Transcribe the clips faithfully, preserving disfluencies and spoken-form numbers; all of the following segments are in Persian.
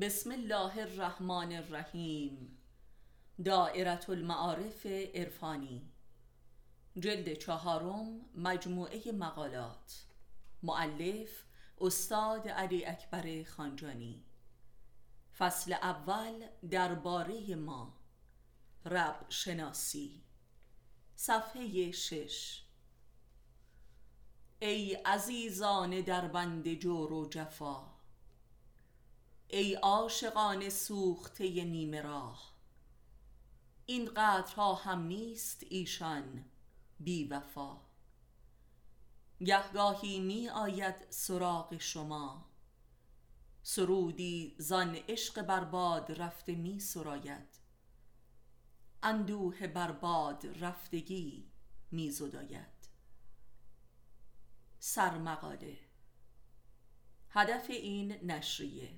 بسم الله الرحمن الرحیم. دایره المعارف عرفانی، جلد چهارم، مجموعه مقالات. مؤلف استاد علی اکبر خانجانی. فصل اول، درباره ما، رب شناسی. صفحه شش. ای عزیزان در بند جور و جفا، ای عاشقان سوخته نیمه راه، این قطرها هم نیست ایشان بی وفا. گهگاهی می آید سراغ شما، سرودی زان عشق برباد رفته می سراید، اندوه برباد رفتگی می زداید. سرمقاله. هدف این نشریه: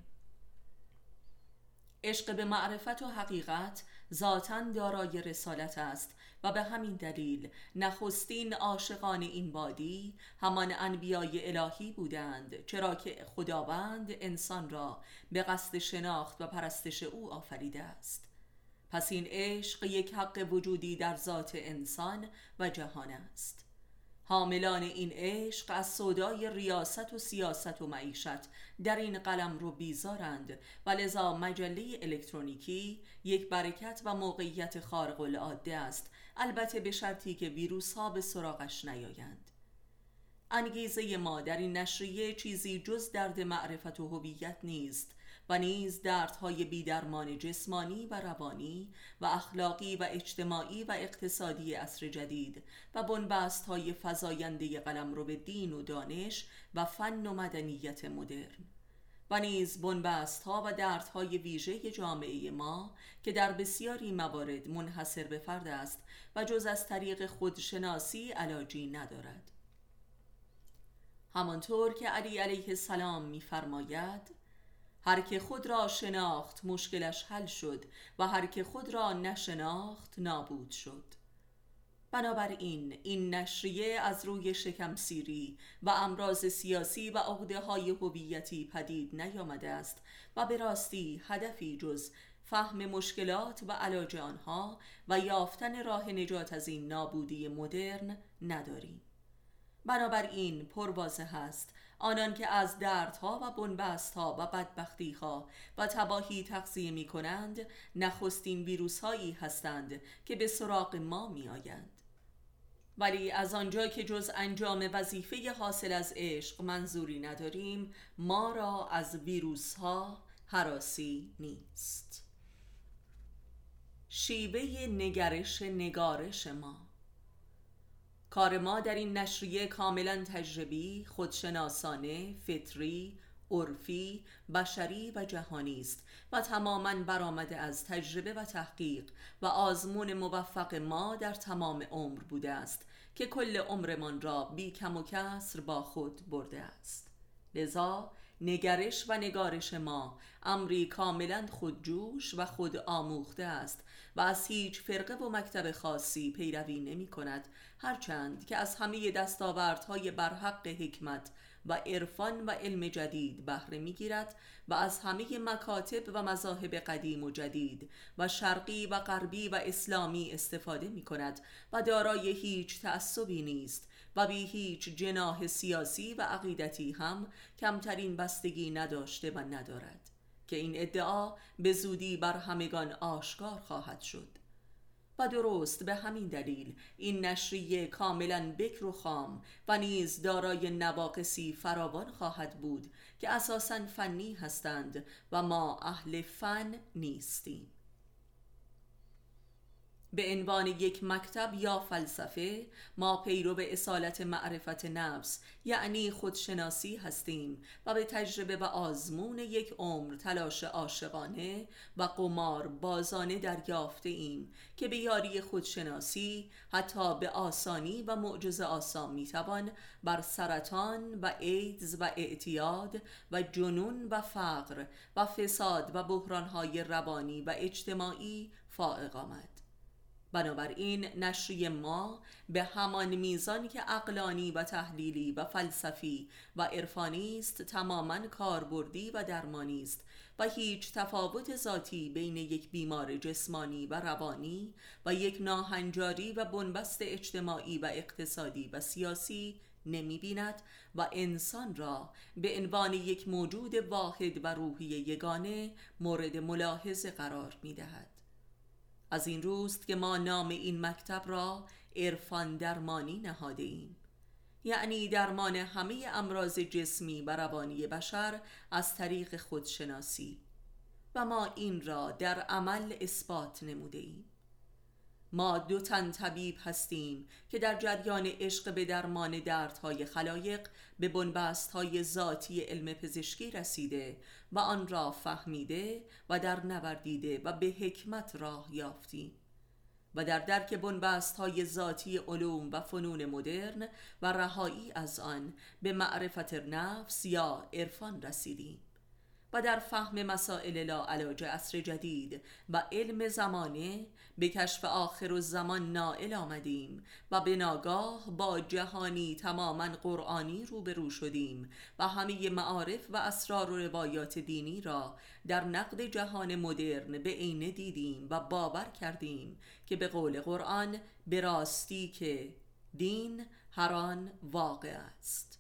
عشق به معرفت و حقیقت ذاتاً دارای رسالت است و به همین دلیل نخستین عاشقان این بادی همان انبیای الهی بودند، چرا که خداوند انسان را به قصد شناخت و پرستش او آفریده است. پس این عشق یک حق وجودی در ذات انسان و جهان است. حاملان این عشق از سودای ریاست و سیاست و معیشت در این قلم رو بیزارند و لذا مجله الکترونیکی یک برکت و موقعیت خارق العاده است، البته به شرطی که ویروس ها به سراغش نیایند. انگیزه ما در این نشریه چیزی جز درد معرفت و هویت نیست و نیز دردهای بی‌درمان جسمانی و روانی و اخلاقی و اجتماعی و اقتصادی عصر جدید و بنبست‌های فزاینده قلمرو به دین و دانش و فن و مدنیت مدرن و نیز بنبست‌ها و دردهای ویژه جامعه ما که در بسیاری موارد منحصر به فرد است و جز از طریق خودشناسی علاجی ندارد. همانطور که علی علیه السلام می‌فرماید: هر که خود را شناخت مشکلش حل شد و هر که خود را نشناخت نابود شد. بنابراین این نشریه از روی شکمسیری و امراض سیاسی و عقده‌های هویتی پدید نیامده است و به راستی هدفی جز فهم مشکلات و علاج آنها و یافتن راه نجات از این نابودی مدرن نداریم. بنابراین پرواضح است آنان که از دردها و بنبستها و بدبختیها و تباهی تغذیه می کنند نخستین ویروس هایی هستند که به سراغ ما می آیند. ولی از آنجا که جز انجام وظیفه حاصل از عشق منظوری نداریم، ما را از ویروس ها هراسی نیست. شیوه نگرش نگارش ما. کار ما در این نشریه کاملا تجربی، خودشناسانه، فطری، عرفی، بشری و جهانی است و تماماً برآمده از تجربه و تحقیق و آزمون موفق ما در تمام عمر بوده است که کل عمرمان را بی کم و کسر با خود برده است. لذا نگرش و نگارش ما امری کاملا خودجوش و خود آموخته است و از هیچ فرقه و مکتب خاصی پیروی نمی کند، هرچند که از همه دستاوردهای برحق حکمت و عرفان و علم جدید بهره می گیرد و از همه مکاتب و مذاهب قدیم و جدید و شرقی و غربی و اسلامی استفاده می کند و دارای هیچ تعصبی نیست و بی هیچ جناح سیاسی و عقیدتی هم کمترین بستگی نداشته و ندارد که این ادعا به زودی بر همگان آشکار خواهد شد. و درست به همین دلیل این نشریه کاملا بکر و خام و نیز دارای نواقصی فراوان خواهد بود که اساساً فنی هستند و ما اهل فن نیستیم. به عنوان یک مکتب یا فلسفه، ما پیرو به اصالت معرفت نفس یعنی خودشناسی هستیم و به تجربه و آزمون یک عمر تلاش عاشقانه و قمار بازانه دریافته ایم که به یاری خودشناسی حتی به آسانی و معجزه آسان میتوان بر سرطان و ایدز و اعتیاد و جنون و فقر و فساد و بحرانهای روانی و اجتماعی فائق آمد. بنابراین نشریه ما به همان میزانی که عقلانی و تحلیلی و فلسفی و عرفانی است تماماً کاربردی و درمانی است و هیچ تفاوت ذاتی بین یک بیمار جسمانی و روانی و یک ناهنجاری و بنبست اجتماعی و اقتصادی و سیاسی نمی بیند و انسان را به عنوان یک موجود واحد و روحی یگانه مورد ملاحظه قرار می دهد. از این روست که ما نام این مکتب را عرفان درمانی نهاده ایم، یعنی درمان همه امراض جسمی و روانی بشر از طریق خودشناسی، و ما این را در عمل اثبات نموده ایم. ما دو تن طبیب هستیم که در جریان عشق به درمان دردهای خلایق به بنبستهای ذاتی علم پزشکی رسیده و آن را فهمیده و در نوردیده و به حکمت راه یافتیم و در درک بنبستهای ذاتی علوم و فنون مدرن و رهایی از آن به معرفت نفس یا عرفان رسیدیم و در فهم مسائل لاعلاج عصر جدید و علم زمانه به کشف آخر الزمان نائل آمدیم و به ناگاه با جهانی تماما قرآنی روبرو شدیم و همه معارف و اسرار و روایات دینی را در نقد جهان مدرن به عینه دیدیم و باور کردیم که به قول قرآن به راستی که دین هر آن واقع است.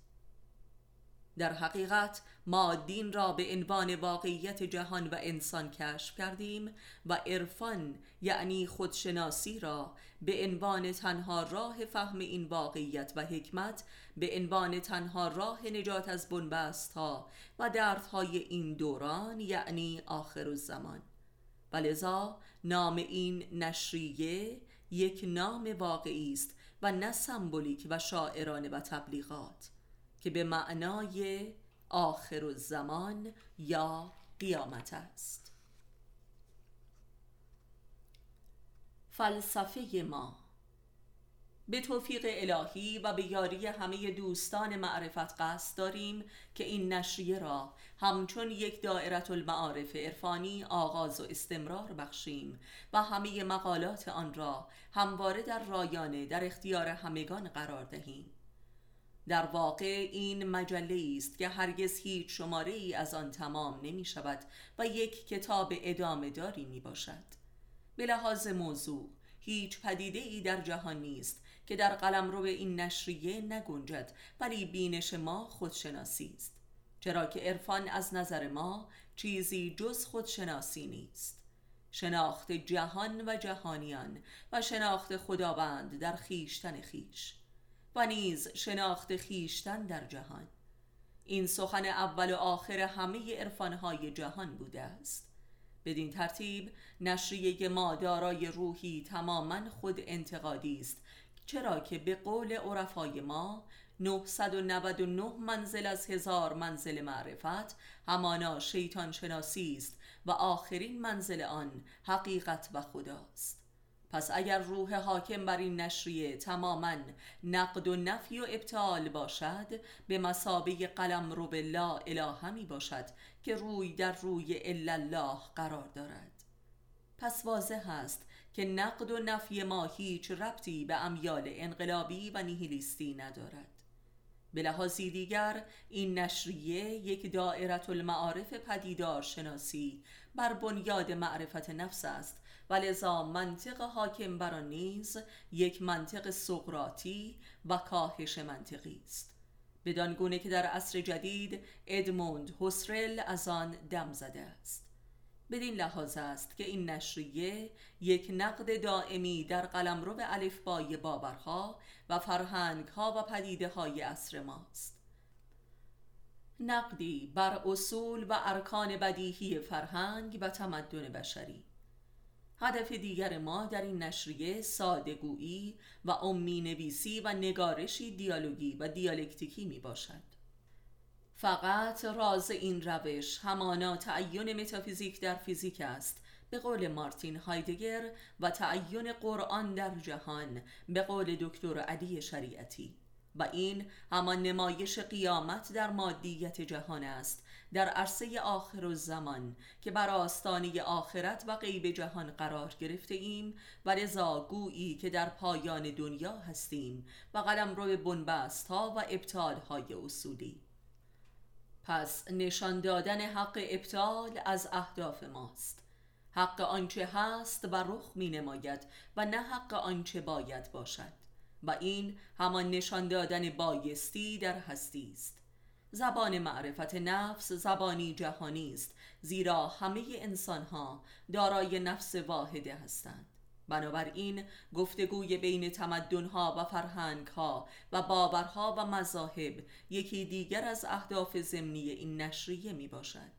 در حقیقت ما دین را به عنوان واقعیت جهان و انسان کشف کردیم و عرفان یعنی خودشناسی را به عنوان تنها راه فهم این واقعیت و حکمت، به عنوان تنها راه نجات از بنبستها و دردهای این دوران یعنی آخر الزمان. ولذا نام این نشریه یک نام واقعی است و نه سمبولیک و شاعرانه و تبلیغات که به معنای آخر الزمان یا قیامت است. فلسفه ما به توفیق الهی و به یاری همه دوستان معرفت قصد داریم که این نشریه را همچون یک دایره المعارف عرفانی آغاز و استمرار بخشیم و همه مقالات آن را همواره در رایانه در اختیار همگان قرار دهیم. در واقع این مجله است که هرگز هیچ شماره ای از آن تمام نمی شود و یک کتاب ادامه داری می باشد. به لحاظ موضوع هیچ پدیده ای در جهان نیست که در قلمرو این نشریه نگنجد، ولی بینش ما خودشناسی است، چرا که عرفان از نظر ما چیزی جز خودشناسی نیست. شناخت جهان و جهانیان و شناخت خداوند در خیشتن خیش و نیز شناخت خیشتن در جهان، این سخن اول و آخر همه عرفانهای جهان بوده است. بدین ترتیب نشریه ما دارای روحی تماما خود انتقادی است، چرا که به قول عرفای ما نهصد و نود و نه منزل از هزار منزل معرفت همانا شیطان شناسی است و آخرین منزل آن حقیقت و خداست. پس اگر روح حاکم بر این نشریه تماماً نقد و نفی و ابطال باشد، به مثابه قلمرو لا اله می باشد که روی در روی الا الله قرار دارد. پس واضح است که نقد و نفی ما هیچ ربطی به امیال انقلابی و نیهیلیستی ندارد. به لحاظی دیگر این نشریه یک دایره المعارف پدیدار شناسی بر بنیاد معرفت نفس است و لذا منطق حاکم بر آن نیز یک منطق سقراطی و کاهش منطقی است، بدان گونه که در عصر جدید ادموند هوسرل از آن دم زده است. بدین لحاظ است که این نشریه یک نقد دائمی در قلمرو الفبای باورها و فرهنگها و پدیده‌های عصر ماست، نقدی بر اصول و ارکان بدیهی فرهنگ و تمدن بشری. هدف دیگر ما در این نشریه ساده‌گویی و امینویسی و نگارشی دیالوگی و دیالکتیکی می باشد. فقط راز این روش همانا تعین متافیزیک در فیزیک است به قول مارتین هایدگر و تعین قرآن در جهان به قول دکتر علی شریعتی، و این همان نمایش قیامت در مادیت جهان است در عرصه آخرالزمان که بر آستانه آخرت و غیب جهان قرار گرفته ایم و رضا گویی که در پایان دنیا هستیم و قلمرو بنبست‌ها و ابطال‌های اصولی. پس نشان دادن حق ابطال از اهداف ماست. حق آنچه هست و رخ می نماید و نه حق آنچه باید باشد و این همان نشان دادن بایستی در هستی است. زبان معرفت نفس زبانی جهانی است، زیرا همه انسان ها دارای نفس واحده هستند. بنابراین گفتگوی بین تمدن‌ها و فرهنگ‌ها و باورها و مذاهب یکی دیگر از اهداف ضمنی این نشریه می باشد.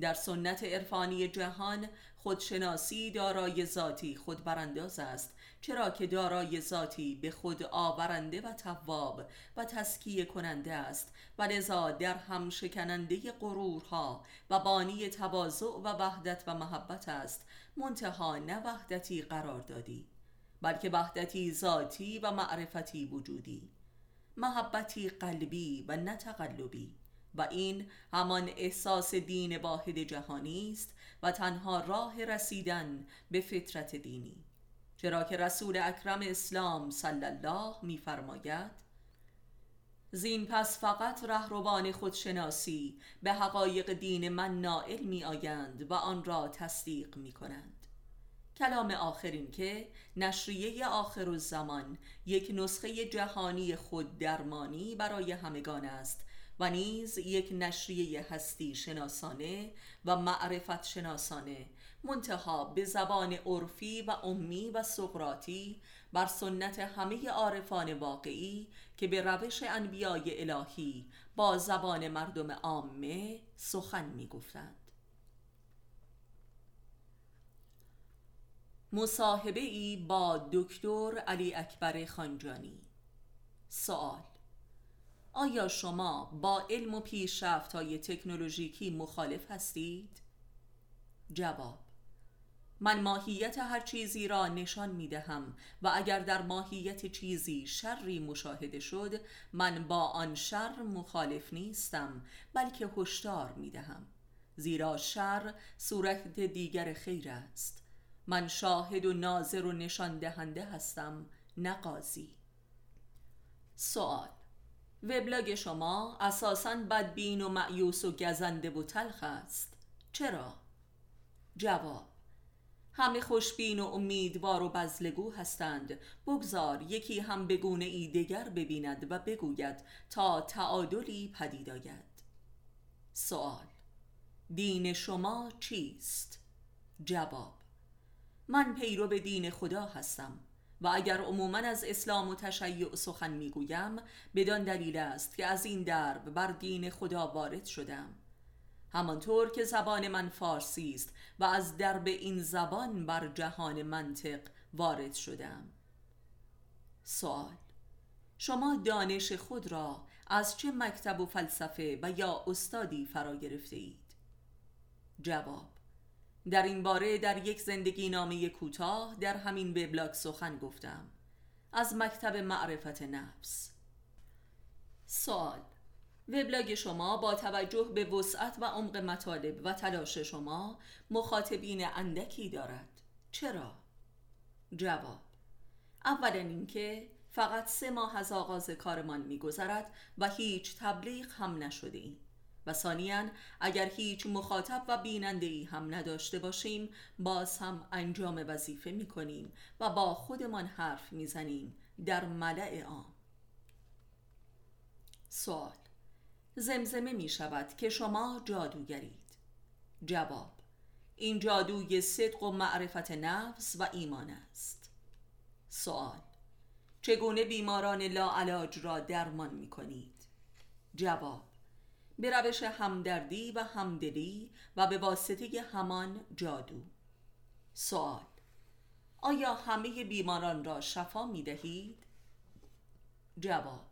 در سنت عرفانی جهان خودشناسی دارای ذاتی خودبرانداز است، چرا که دارای ذاتی به خود آورنده و تواب و تزکیه کننده است و لذا در هم شکننده غرورها و بانی تواضع و وحدت و محبت است، منتها نه وحدتی قرار دادی بلکه وحدتی ذاتی و معرفتی وجودی، محبتی قلبی و نه تقلبی و این همان احساس دین واحد جهانی است و تنها راه رسیدن به فطرت دینی، چرا که رسول اکرم اسلام صلی الله می‌فرماید: زین پس فقط رهروان خودشناسی به حقایق دین من نائل می‌آیند و آن را تصدیق می‌کنند. کلام آخرین که نشریه آخرالزمان یک نسخه جهانی خود درمانی برای همگان است و نیز یک نشریه هستی شناسانه و معرفت شناسانه، منتها به زبان عرفی و امی و سقراطی بر سنت همه عارفان واقعی که به روش انبیای الهی با زبان مردم عامه سخن می گفتند. مصاحبه ای با دکتر علی اکبر خانجانی. سوال: آیا شما با علم و پیشرفت‌های تکنولوژیکی مخالف هستید؟ جواب: من ماهیت هر چیزی را نشان می‌دهم و اگر در ماهیت چیزی شری مشاهده شد، من با آن شر مخالف نیستم بلکه هشدار می‌دهم، زیرا شر صورت دیگر خیر است. من شاهد و ناظر و نشان دهنده هستم، نه قاضی. سوال: وبلاگ شما اساساً بدبین و مأیوس و گزنده و تلخ است، چرا؟ جواب: همه خوشبین و امیدوار و بزلگو هستند، بگذار یکی هم به گونه ای دگر ببیند و بگوید تا تعادلی پدید آید. سوال: دین شما چیست؟ جواب: من پیرو به دین خدا هستم و اگر عموماً از اسلام و تشیع سخن میگویم بدان دلیل است که از این درب بر دین خدا وارد شدم، همانطور که زبان من فارسی است و از درب این زبان بر جهان منطق وارد شدم. سوال: شما دانش خود را از چه مکتب و فلسفه و یا استادی فرا گرفته اید؟ جواب: در این باره در یک زندگی نامه کوتاه در همین وبلاگ سخن گفتم، از مکتب معرفت نفس. سوال: وبلاگ شما با توجه به وسعت و عمق مطالب و تلاش شما مخاطبین اندکی دارد، چرا؟ جواب: اولا اینکه فقط سه ماه از آغاز کارمان می‌گذرد و هیچ تبلیغ هم نشده ایم و ثانیاً اگر هیچ مخاطب و بیننده‌ای هم نداشته باشیم باز هم انجام وظیفه می‌کنیم و با خودمان حرف می‌زنیم در ملأ عام. سوال: زمزمه می‌شود که شما جادوگرید. جواب: این جادوی صدق و معرفت نفس و ایمان است. سوال: چگونه بیماران لاعلاج را درمان می‌کنید؟ جواب: به روش همدردی و همدلی و به واسطه همان جادو. سوال: آیا همه بیماران را شفا می دهید؟ جواب: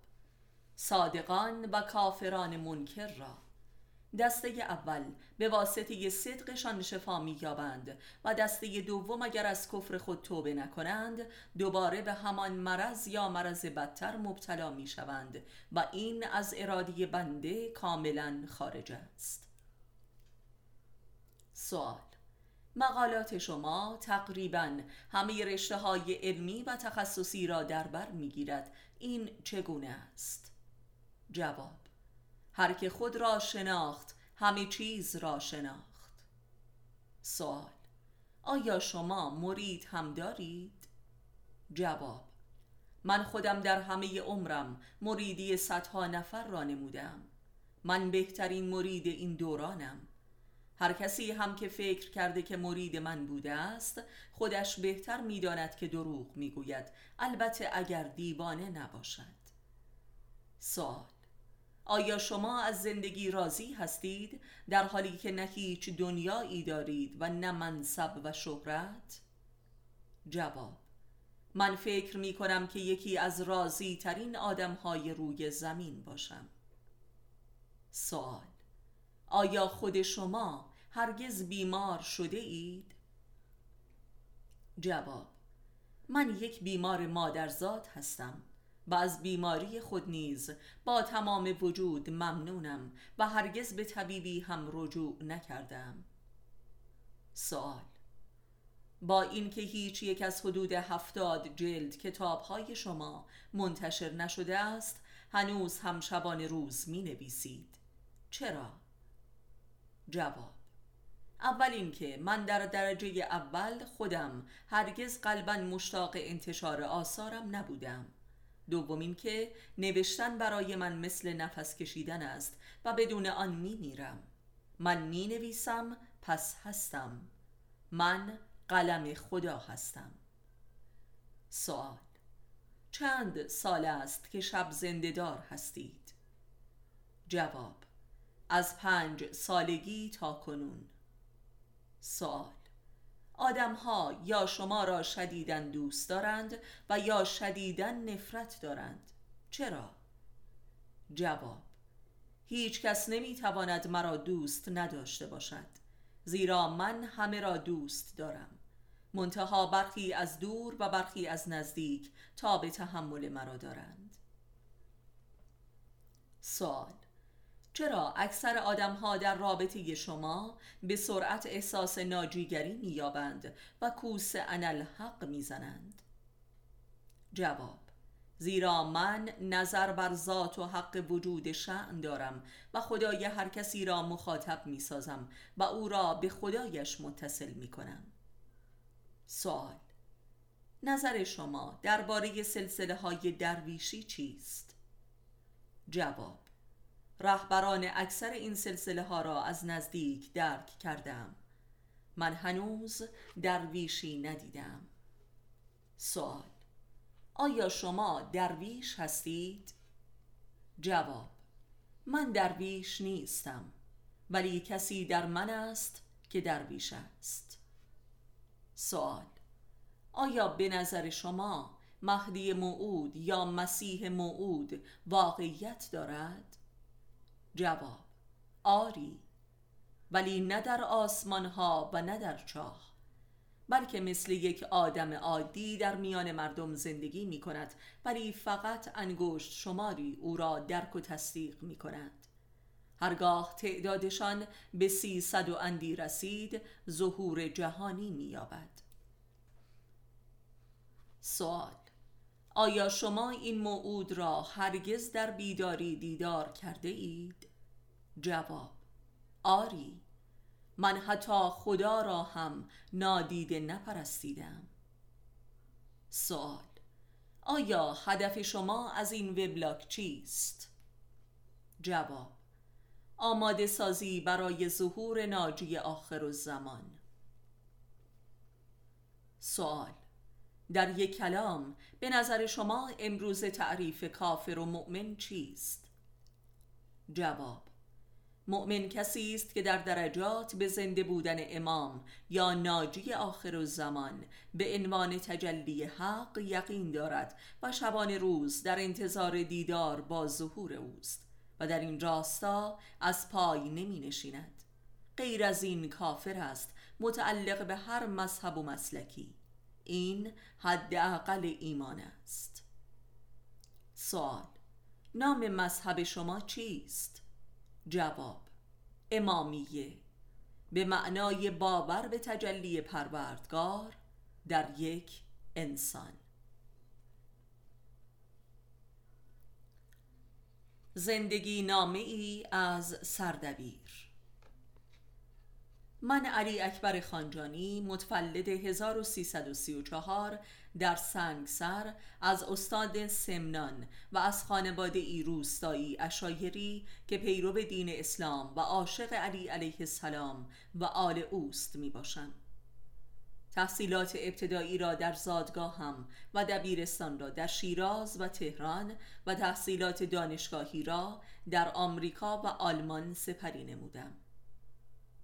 صادقان و کافران منکر را. دسته اول به واسطه صدقشان شفا می یابند و دسته دوم اگر از کفر خود توبه نکنند دوباره به همان مرض یا مرض بدتر مبتلا می شوند و این از اراده بنده کاملا خارج است. سوال. مقالات شما تقریباً همه رشته‌های علمی و تخصصی را دربر می‌گیرد. این چگونه است؟ جواب: هر که خود را شناخت همه چیز را شناخت. سوال: آیا شما مرید هم دارید؟ جواب: من خودم در همه عمرم مریدی صدها نفر را نمودم. من بهترین مرید این دورانم. هر کسی هم که فکر کرده که مرید من بوده است خودش بهتر می داند که دروغ می گوید، البته اگر دیوانه نباشد. سوال: آیا شما از زندگی راضی هستید در حالی که نه هیچ دنیایی دارید و نه منصب و شهرت؟ جواب: من فکر می کنم که یکی از راضی ترین آدم های روی زمین باشم. سوال: آیا خود شما هرگز بیمار شده اید؟ جواب: من یک بیمار مادرزاد هستم و از بیماری خود نیز با تمام وجود ممنونم و هرگز به طبیبی هم رجوع نکردم. سوال: با اینکه هیچ یک از حدود هفتاد جلد کتاب‌های شما منتشر نشده است هنوز هم شبانه روز می نویسید. چرا؟ جواب: اول اینکه من در درجه اول خودم هرگز قلباً مشتاق انتشار آثارم نبودم. دوم اینکه نوشتن برای من مثل نفس کشیدن است و بدون آن می میرم. من می نویسم پس هستم. من قلم خدا هستم. سوال: چند سال است که شب زنده دار هستید؟ جواب: از پنج سالگی تا کنون. سوال: آدم ها یا شما را شدیداً دوست دارند و یا شدیداً نفرت دارند. چرا؟ جواب: هیچ کس نمی تواند مرا دوست نداشته باشد، زیرا من همه را دوست دارم، منتها برخی از دور و برخی از نزدیک تا به تحمل مرا دارند. سوال: چرا اکثر آدم‌ها در رابطه شما به سرعت احساس ناجیگری می‌یابند و کوس انالحق می‌زنند؟ جواب: زیرا من نظر بر ذات و حق وجود شأن دارم و خدای هر کسی را مخاطب می‌سازم و او را به خدایش متصل می‌کنم. سوال: نظر شما درباره سلسله‌های درویشی چیست؟ جواب: رهبران اکثر این سلسله ها را از نزدیک درک کردم. من هنوز درویشی ندیدم. سوال: آیا شما درویش هستید؟ جواب: من درویش نیستم، ولی کسی در من است که درویش است. سوال: آیا به نظر شما مهدی موعود یا مسیح موعود واقعیت دارد؟ جواب: آری، ولی نه در آسمان ها و نه در چاه، بلکه مثل یک آدم عادی در میان مردم زندگی می کند، ولی فقط انگشت شماری او را درک و تصدیق می کند. هرگاه تعدادشان به سیصد و اندی رسید ظهور جهانی می یابد. سوال: آیا شما این موعود را هرگز در بیداری دیدار کرده اید؟ جواب: آری، من حتی خدا را هم نادیده نپرستیدم. سوال: آیا هدف شما از این وبلاگ چیست؟ جواب: آماده سازی برای ظهور ناجی آخرالزمان. سوال: در یک کلام به نظر شما امروز تعریف کافر و مؤمن چیست؟ جواب: مؤمن کسی است که در درجات به زنده بودن امام یا ناجی آخرالزمان به عنوان تجلی حق یقین دارد و شبانه روز در انتظار دیدار با ظهور اوست و در این راستا از پای نمی نشیند. غیر از این کافر است، متعلق به هر مذهب و مسلکی. این حداقل ایمان است. سوال: نام مذهب شما چیست؟ جواب: امامیه. به معنای باور به تجلی پروردگار در یک انسان. زندگی نامه ای از سردبیر. من علی اکبر خانجانی متولد هزار و سیصد و سی و چهار در سنگسر از استاد سمنان و از خانواده روستایی عشایری که پیرو دین اسلام و عاشق علی علیه السلام و آل اوست می باشم. تحصیلات ابتدایی را در زادگاهم و دبیرستان را در شیراز و تهران و تحصیلات دانشگاهی را در آمریکا و آلمان سپری نمودم.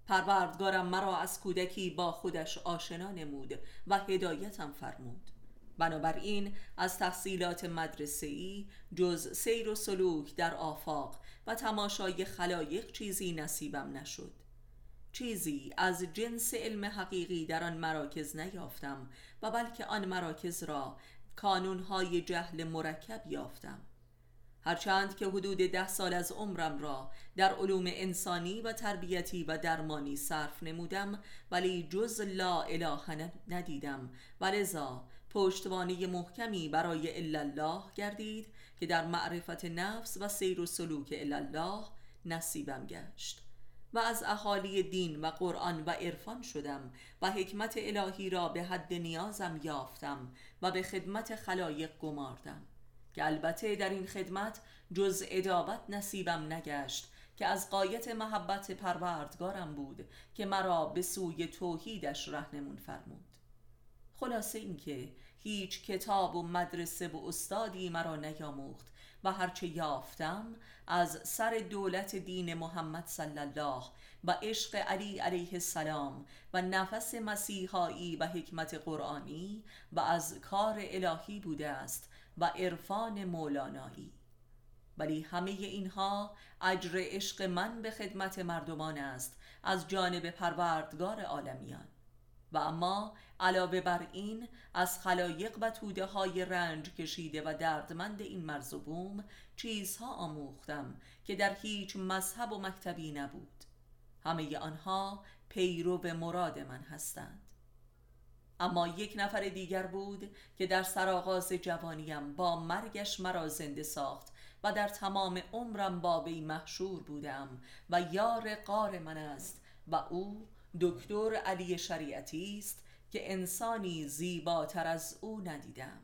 پروردگارم مرا از کودکی با خودش آشنا نمود و هدایتم فرمود. بنابراین از تحصیلات مدرسه‌ای جز سیر و سلوک در آفاق و تماشای خلایق چیزی نصیبم نشد. چیزی از جنس علم حقیقی در آن مراکز نیافتم و بلکه آن مراکز را کانونهای جهل مرکب یافتم. هرچند که حدود ده سال از عمرم را در علوم انسانی و تربیتی و درمانی صرف نمودم، ولی جز لا اله ندیدم و لذا پشتوانه محکمی برای الا الله گردید که در معرفت نفس و سیر و سلوک الا الله نصیبم گشت و از اهالی دین و قرآن و عرفان شدم و حکمت الهی را به حد نیازم یافتم و به خدمت خلایق گماردم که البته در این خدمت جز ادابت نصیبم نگشت که از غایت محبت پروردگارم بود که مرا به سوی توحیدش راهنمون فرمود. خلاصه اینکه هیچ کتاب و مدرسه و استادی مرا نیاموخت و هرچه یافتم از سر دولت دین محمد صلی الله و عشق علی علیه السلام و نفس مسیحایی و حکمت قرآنی و از کار الهی بوده است و عرفان مولانایی. ولی همه اینها اجر عشق من به خدمت مردمان است از جانب پروردگار عالمیان. و اما علاوه بر این از خلایق و توده های رنج کشیده و دردمند این مرز و بوم چیزها آموختم که در هیچ مذهب و مکتبی نبود. همه آنها پیرو به مراد من هستند. اما یک نفر دیگر بود که در سرآغاز جوانیم با مرگش مرا زنده ساخت و در تمام عمرم با وی محشور بودم و یار غار من است و او دکتر علی شریعتی است که انسانی زیباتر از او ندیدم.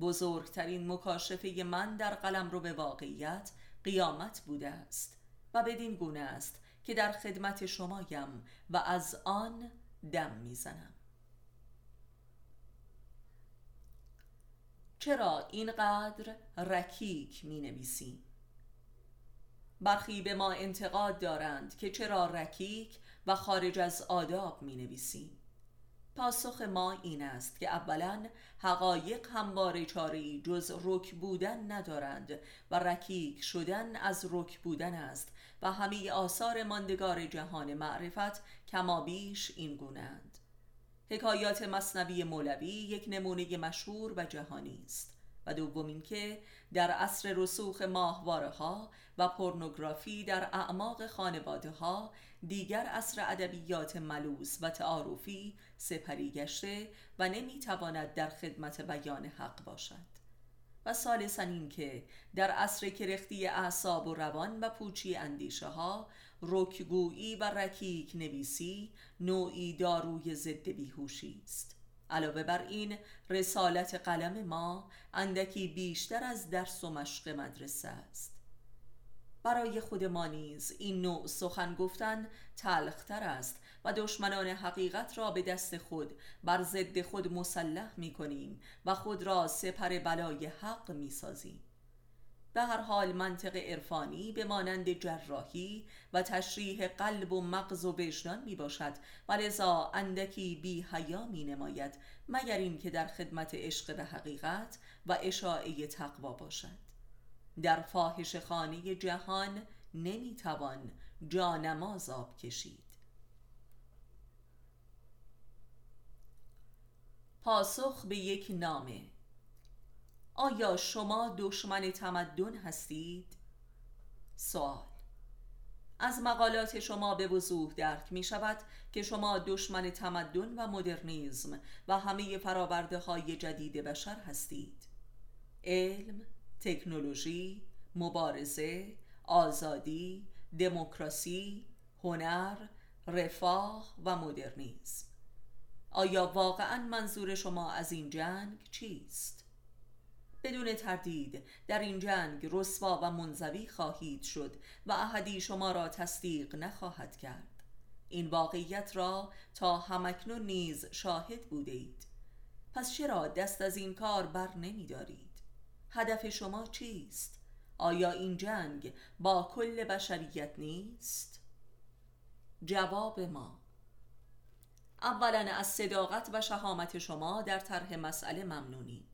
بزرگترین مکاشفه من در قلمرو به واقعیت قیامت بوده است و بدین گونه است که در خدمت شمایم و از آن دم میزنم. چرا اینقدر رکیک می نویسیم؟ برخی به ما انتقاد دارند که چرا رکیک و خارج از آداب می نویسیم. پاسخ ما این است که اولا حقایق همواره چاره‌ای جز رک بودن ندارند و رکیک شدن از رک بودن است و همه آثار ماندگار جهان معرفت کمابیش این گونه‌اند. حکایات مثنوی مولوی یک نمونه مشهور و جهانی است و دومین که در عصر رسوخ ماهواره‌ها و پورنوگرافی در اعماق خانواده‌ها دیگر عصر ادبیات ملوث و تعارفی سپری گشته و نمی‌تواند در خدمت بیان حق باشد. و ثالثاً این که در عصر کرختی اعصاب و روان و پوچی اندیشه‌ها رکگویی و رکیک نویسی نوعی داروی ضد بیهوشی است. علاوه بر این رسالت قلم ما اندکی بیشتر از درس و مشق مدرسه است. برای خود ما نیز این نوع سخن گفتن تلختر است و دشمنان حقیقت را به دست خود بر ضد خود مسلح می کنیم و خود را سپر بلای حق می سازیم. به هر حال منطق عرفانی به مانند جراحی و تشریح قلب و مغز و وجدان می باشد و لذا اندکی بی حیا می نماید مگر این که در خدمت عشق به حقیقت و اشاعه تقوا باشد. در فاحشه خانه جهان نمی توان جانماز آب کشید. پاسخ به یک نامه. آیا شما دشمن تمدن هستید؟ سوال. از مقالات شما به وضوح درک می شود که شما دشمن تمدن و مدرنیزم و همه فرآورده های جدید بشر هستید. علم، تکنولوژی، مبارزه، آزادی، دموکراسی، هنر، رفاه و مدرنیزم. آیا واقعاً منظور شما از این جنگ چیست؟ بدون تردید در این جنگ رسوا و منزوی خواهید شد و احدی شما را تصدیق نخواهد کرد. این واقعیت را تا همکنون نیز شاهد بوده اید. پس چرا دست از این کار بر نمی دارید؟ هدف شما چیست؟ آیا این جنگ با کل بشریت نیست؟ جواب ما: اولاً از صداقت و شهامت شما در طرح مسئله ممنونیم،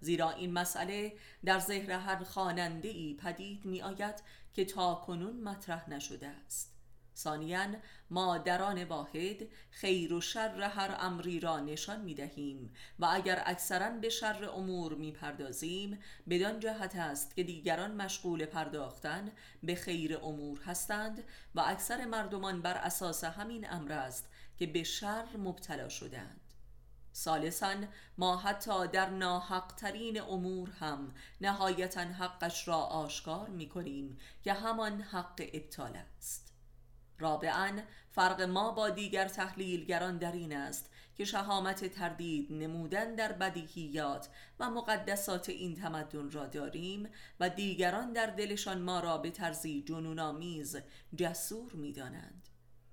زیرا این مسئله در ذهن هر خواننده‌ای پدید می آید که تاکنون مطرح نشده است. ثانیاً ما در آن واحد خیر و شر هر امری را نشان می دهیم و اگر اکثراً به شر امور می پردازیم بدان جهت است که دیگران مشغول پرداختن به خیر امور هستند و اکثر مردمان بر اساس همین امر است که به شر مبتلا شدند. ثالثاً ما حتی در ناحقترین امور هم نهایتاً حقش را آشکار می کنیم که همان حق ابطال است. رابعاً فرق ما با دیگر تحلیلگران در این است که شهامت تردید نمودن در بدیهیات و مقدسات این تمدن را داریم و دیگران در دلشان ما را به طرزی جنون‌آمیز جسور می‌دانند،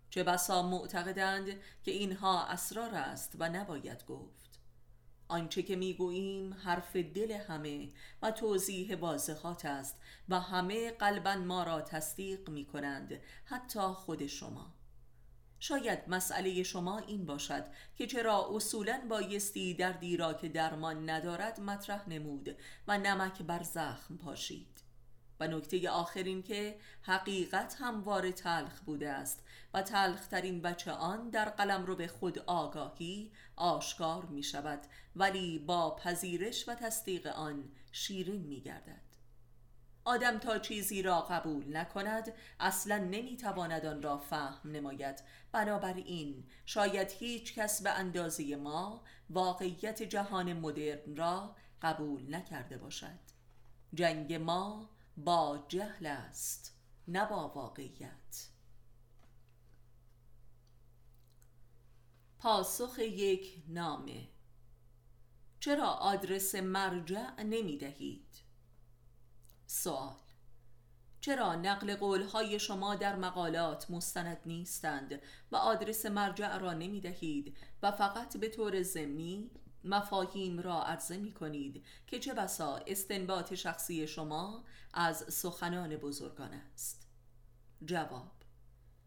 چه بسا معتقدند که اینها اسرار است و نباید گفت. آنچه که می‌گوییم حرف دل همه و توضیح واضحات است و همه قلباً ما را تصدیق می‌کنند، حتی خود شما. شاید مسئله شما این باشد که چرا اصولاً بایستی دردی را که درمان ندارد مطرح نمود و نمک بر زخم پاشید. و نکته آخر این که حقیقت همواره تلخ بوده است و تلخترین بچه آن در قلمرو به خود آگاهی آشکار می شود، ولی با پذیرش و تصدیق آن شیرین می گردد. آدم تا چیزی را قبول نکند اصلا نمی تواند آن را فهم نماید. بنابراین شاید هیچ کس به اندازه ما واقعیت جهان مدرن را قبول نکرده باشد. جنگ ما با جهل است، نه با واقعیت. پاسخ یک نامه: چرا آدرس مرجع نمی دهید؟ سوال: چرا نقل قولهای شما در مقالات مستند نیستند و آدرس مرجع را نمی دهید و فقط به طور ضمنی مفاهیم را عرضه می کنید که چه بسا استنباط شخصی شما از سخنان بزرگان است؟ جواب: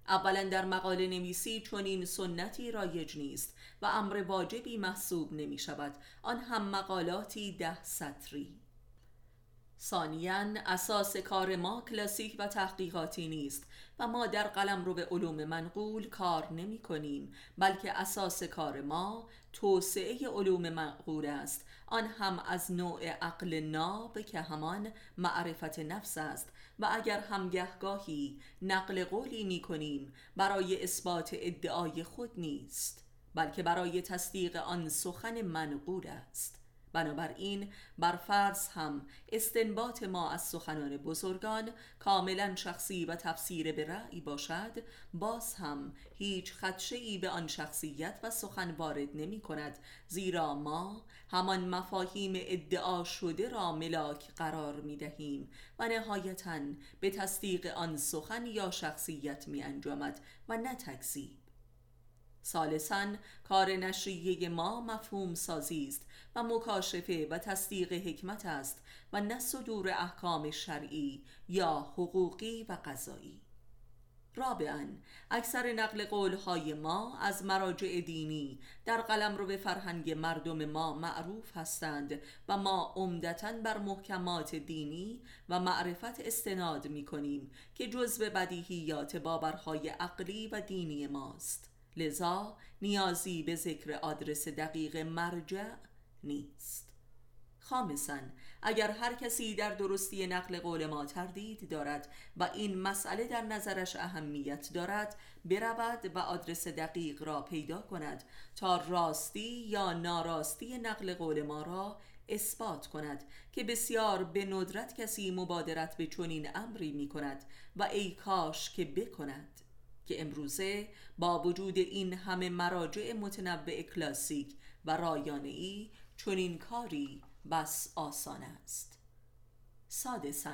اولا در مقاله نویسی چون این سنتی رایج نیست و امر واجبی محسوب نمی شود، آن هم مقالاتی ده سطری. ثانیاً اساس کار ما کلاسیک و تحقیقاتی نیست و ما در قلمرو به علوم منقول کار نمی کنیم، بلکه اساس کار ما توسعه علوم منقول است، آن هم از نوع عقل ناب که همان معرفت نفس است و اگر هم گهگاهی نقل قولی می کنیم برای اثبات ادعای خود نیست، بلکه برای تصدیق آن سخن منقول است. بنابراین بر فرض هم استنباط ما از سخنان بزرگان کاملا شخصی و تفسیر به رأی باشد، باز هم هیچ خدشه‌ای به آن شخصیت و سخن وارد نمی کند، زیرا ما همان مفاهیم ادعا شده را ملاک قرار می دهیم و نهایتاً به تصدیق آن سخن یا شخصیت می انجامد و نه تکذیب. ثالثاً کار نشریه ما مفهوم سازی است و مکاشفه و تصدیق حکمت است و نه صدور احکام شرعی یا حقوقی و قضایی. رابعاً اکثر نقل قولهای ما از مراجع دینی در قلمرو به فرهنگ مردم ما معروف هستند و ما عمدتاً بر محکمات دینی و معرفت استناد می کنیم که جزو بدیهیات باورهای عقلی و دینی ماست، لذا نیازی به ذکر آدرس دقیق مرجع نیست. خامساً اگر هر کسی در درستی نقل قول ما تردید دارد و این مسئله در نظرش اهمیت دارد، برود و آدرس دقیق را پیدا کند تا راستی یا ناراستی نقل قول ما را اثبات کند که بسیار به ندرت کسی مبادرت به چنین امری می کند و ای کاش که بکند، که امروزه با وجود این همه مراجع متنوع کلاسیک و رایانه‌ای چنین کاری بس آسان است. سادساً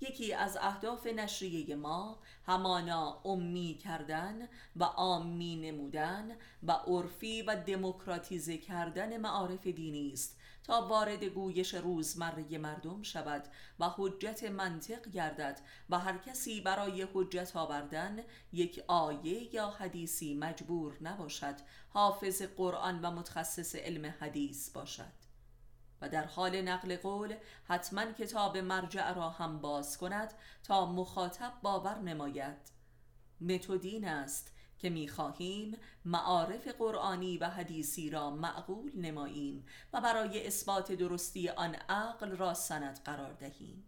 یکی از اهداف نشریه ما همانا عمی کردن و عامی نمودن و عرفی و دموکراتیزه کردن معارف دینی است تا وارد گویش روزمره مردم شود و حجت منطق گردد و هر کسی برای حجت آوردن یک آیه یا حدیثی مجبور نباشد، حافظ قرآن و متخصص علم حدیث باشد و در حال نقل قول حتما کتاب مرجع را هم باز کند تا مخاطب باور نماید. متدین است که می‌خواهیم معارف قرآنی و حدیثی را معقول نماییم و برای اثبات درستی آن عقل را سند قرار دهیم.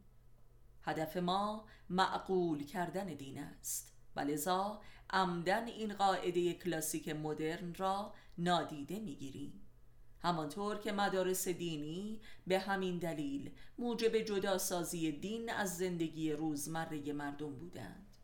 هدف ما معقول کردن دین است و لذا عمداً این قاعده کلاسیک مدرن را نادیده می‌گیریم، همانطور که مدارس دینی به همین دلیل موجب جداسازی دین از زندگی روزمره مردم بودند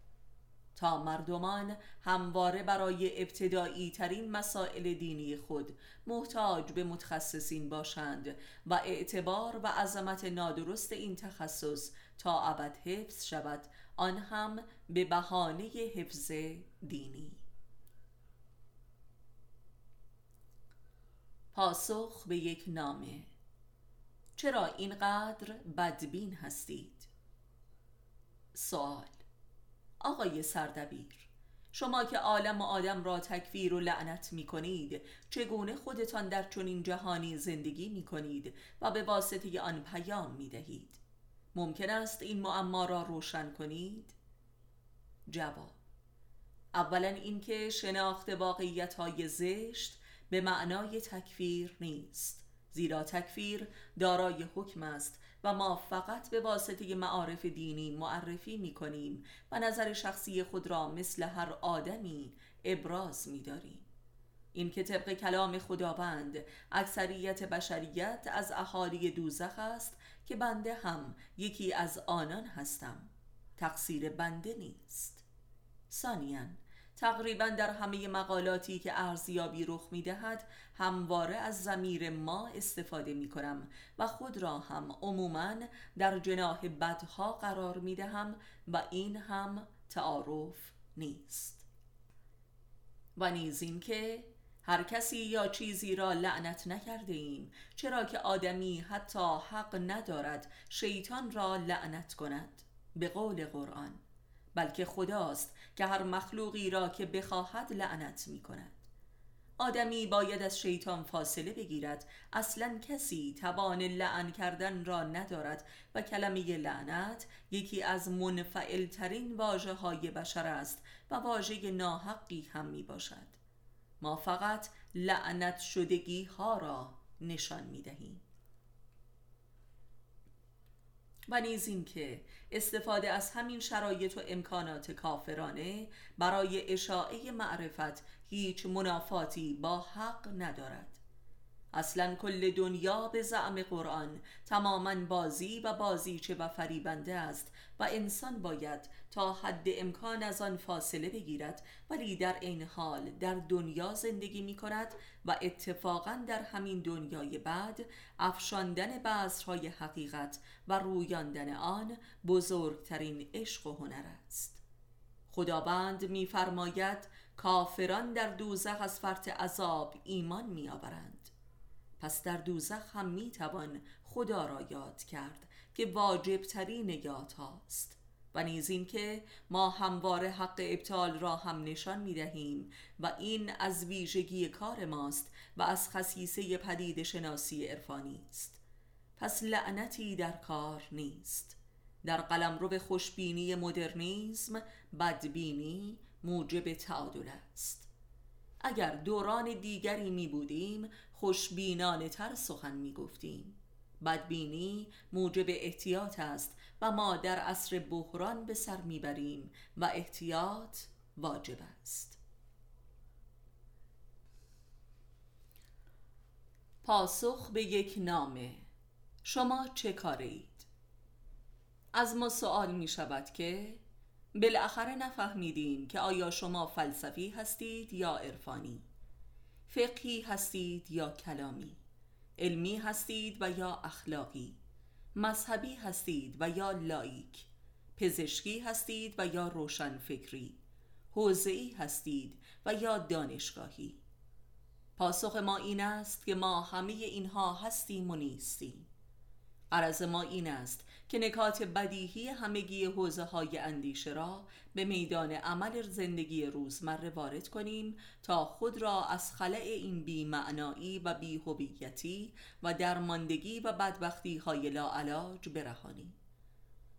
تا مردمان همواره برای ابتدایی ترین مسائل دینی خود محتاج به متخصصین باشند و اعتبار و عظمت نادرست این تخصص تا ابد حفظ شود، آن هم به بهانه حفظ دینی. پاسخ به یک نامه. چرا اینقدر بدبین هستید؟ سوال: آقای سردبیر، شما که عالم و آدم را تکفیر و لعنت می کنید، چگونه خودتان در چنین جهانی زندگی می کنید و به واسطه آن پیام می دهید؟ ممکن است این معما را روشن کنید؟ جواب: اولا اینکه شناخت واقعیت های زشت به معنای تکفیر نیست، زیرا تکفیر دارای حکم است و ما فقط به واسطه معارف دینی معرفی می کنیم و نظر شخصی خود را مثل هر آدمی ابراز می داریم. این که طبق کلام خداوند اکثریت بشریت از اهالی دوزخ است که بنده هم یکی از آنان هستم، تقصیر بنده نیست. ثانیاً تقریبا در همه مقالاتی که ارزیابی رخ می‌دهد همواره از ضمیر ما استفاده می‌کنم و خود را هم عموماً در جناح بدها قرار می‌دهم و این هم تعارف نیست. و نیز این که هر کسی یا چیزی را لعنت نکرده ایم، چرا که آدمی حتی حق ندارد شیطان را لعنت کند، به قول قرآن، بلکه خداست که هر مخلوقی را که بخواهد لعنت می کند. آدمی باید از شیطان فاصله بگیرد، اصلا کسی توان لعن کردن را ندارد و کلمه لعنت یکی از منفعل ترین واژه های بشر است و واژه ناحقی هم می باشد. ما فقط لعنت شدگی ها را نشان می دهیم. و نیز این که استفاده از همین شرایط و امکانات کافرانه برای اشاعه معرفت هیچ منافاتی با حق ندارد. اصلا کل دنیا به زعم قرآن تماماً بازی و بازیچه و فریبنده است و انسان باید تا حد امکان از آن فاصله بگیرد، ولی در این حال در دنیا زندگی می کند و اتفاقاً در همین دنیای بعد افشاندن بذرهای حقیقت و رویاندن آن بزرگترین عشق و هنر است. خداوند می فرماید کافران در دوزخ از فرط عذاب ایمان می آورند. پس در دوزخ هم می توان خدا را یاد کرد که واجب ترین یاد هاست. و نیز این که ما همواره حق ابطال را هم نشان می دهیم و این از ویژگی کار ماست و از خصیصه پدید شناسی عرفانی است. پس لعنتی در کار نیست. در قلمرو خوشبینی مدرنیزم بدبینی موجب تعادل است. اگر دوران دیگری می بودیم خوشبینانه تر سخن می گفتیم. بدبینی موجب احتیاط است و ما در عصر بحران به سر میبریم و احتیاط واجب است. پاسخ به یک نامه. شما چه کاره اید؟ از ما سوال می شود که بالاخره نفهمیدیم که آیا شما فلسفی هستید یا عرفانی، فقهی هستید یا کلامی، علمی هستید و یا اخلاقی، مذهبی هستید و یا لایک، پزشکی هستید و یا روشنفکری، حوزه‌ای هستید و یا دانشگاهی. پاسخ ما این است که ما همه اینها هستیم و نیستیم. عرض ما این است که نکات بدیهی همگی حوزه‌های اندیشه را به میدان عمل زندگی روزمره وارد کنیم تا خود را از خلأ این بی‌معنایی و بی‌هویتی و درماندگی و بدبختی‌های لاعلاج برهانیم.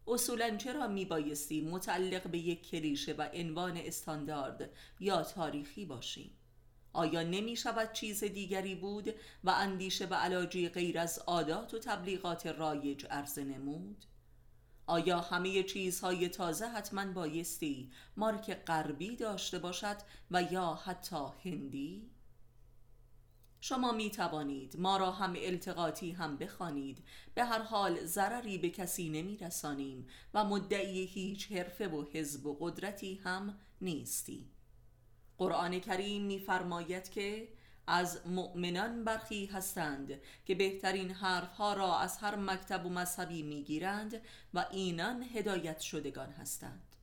اصولاً چرا میبایستی متعلق به یک کلیشه و عنوان استاندارد یا تاریخی باشیم؟ آیا نمی شود چیز دیگری بود و اندیشه و علاجی غیر از عادات و تبلیغات رایج عرض نمود؟ آیا همه چیزهای تازه حتما بایستی مارک غربی داشته باشد و یا حتی هندی؟ شما می توانید ما را هم التقاطی هم بخوانید، به هر حال ضرری به کسی نمی رسانیم و مدعی هیچ حرفه و حزب و قدرتی هم نیستی. قرآن کریم می‌فرماید که از مؤمنان برخی هستند که بهترین حرفها را از هر مکتب و مذهبی می‌گیرند و اینان هدایت شدگان هستند.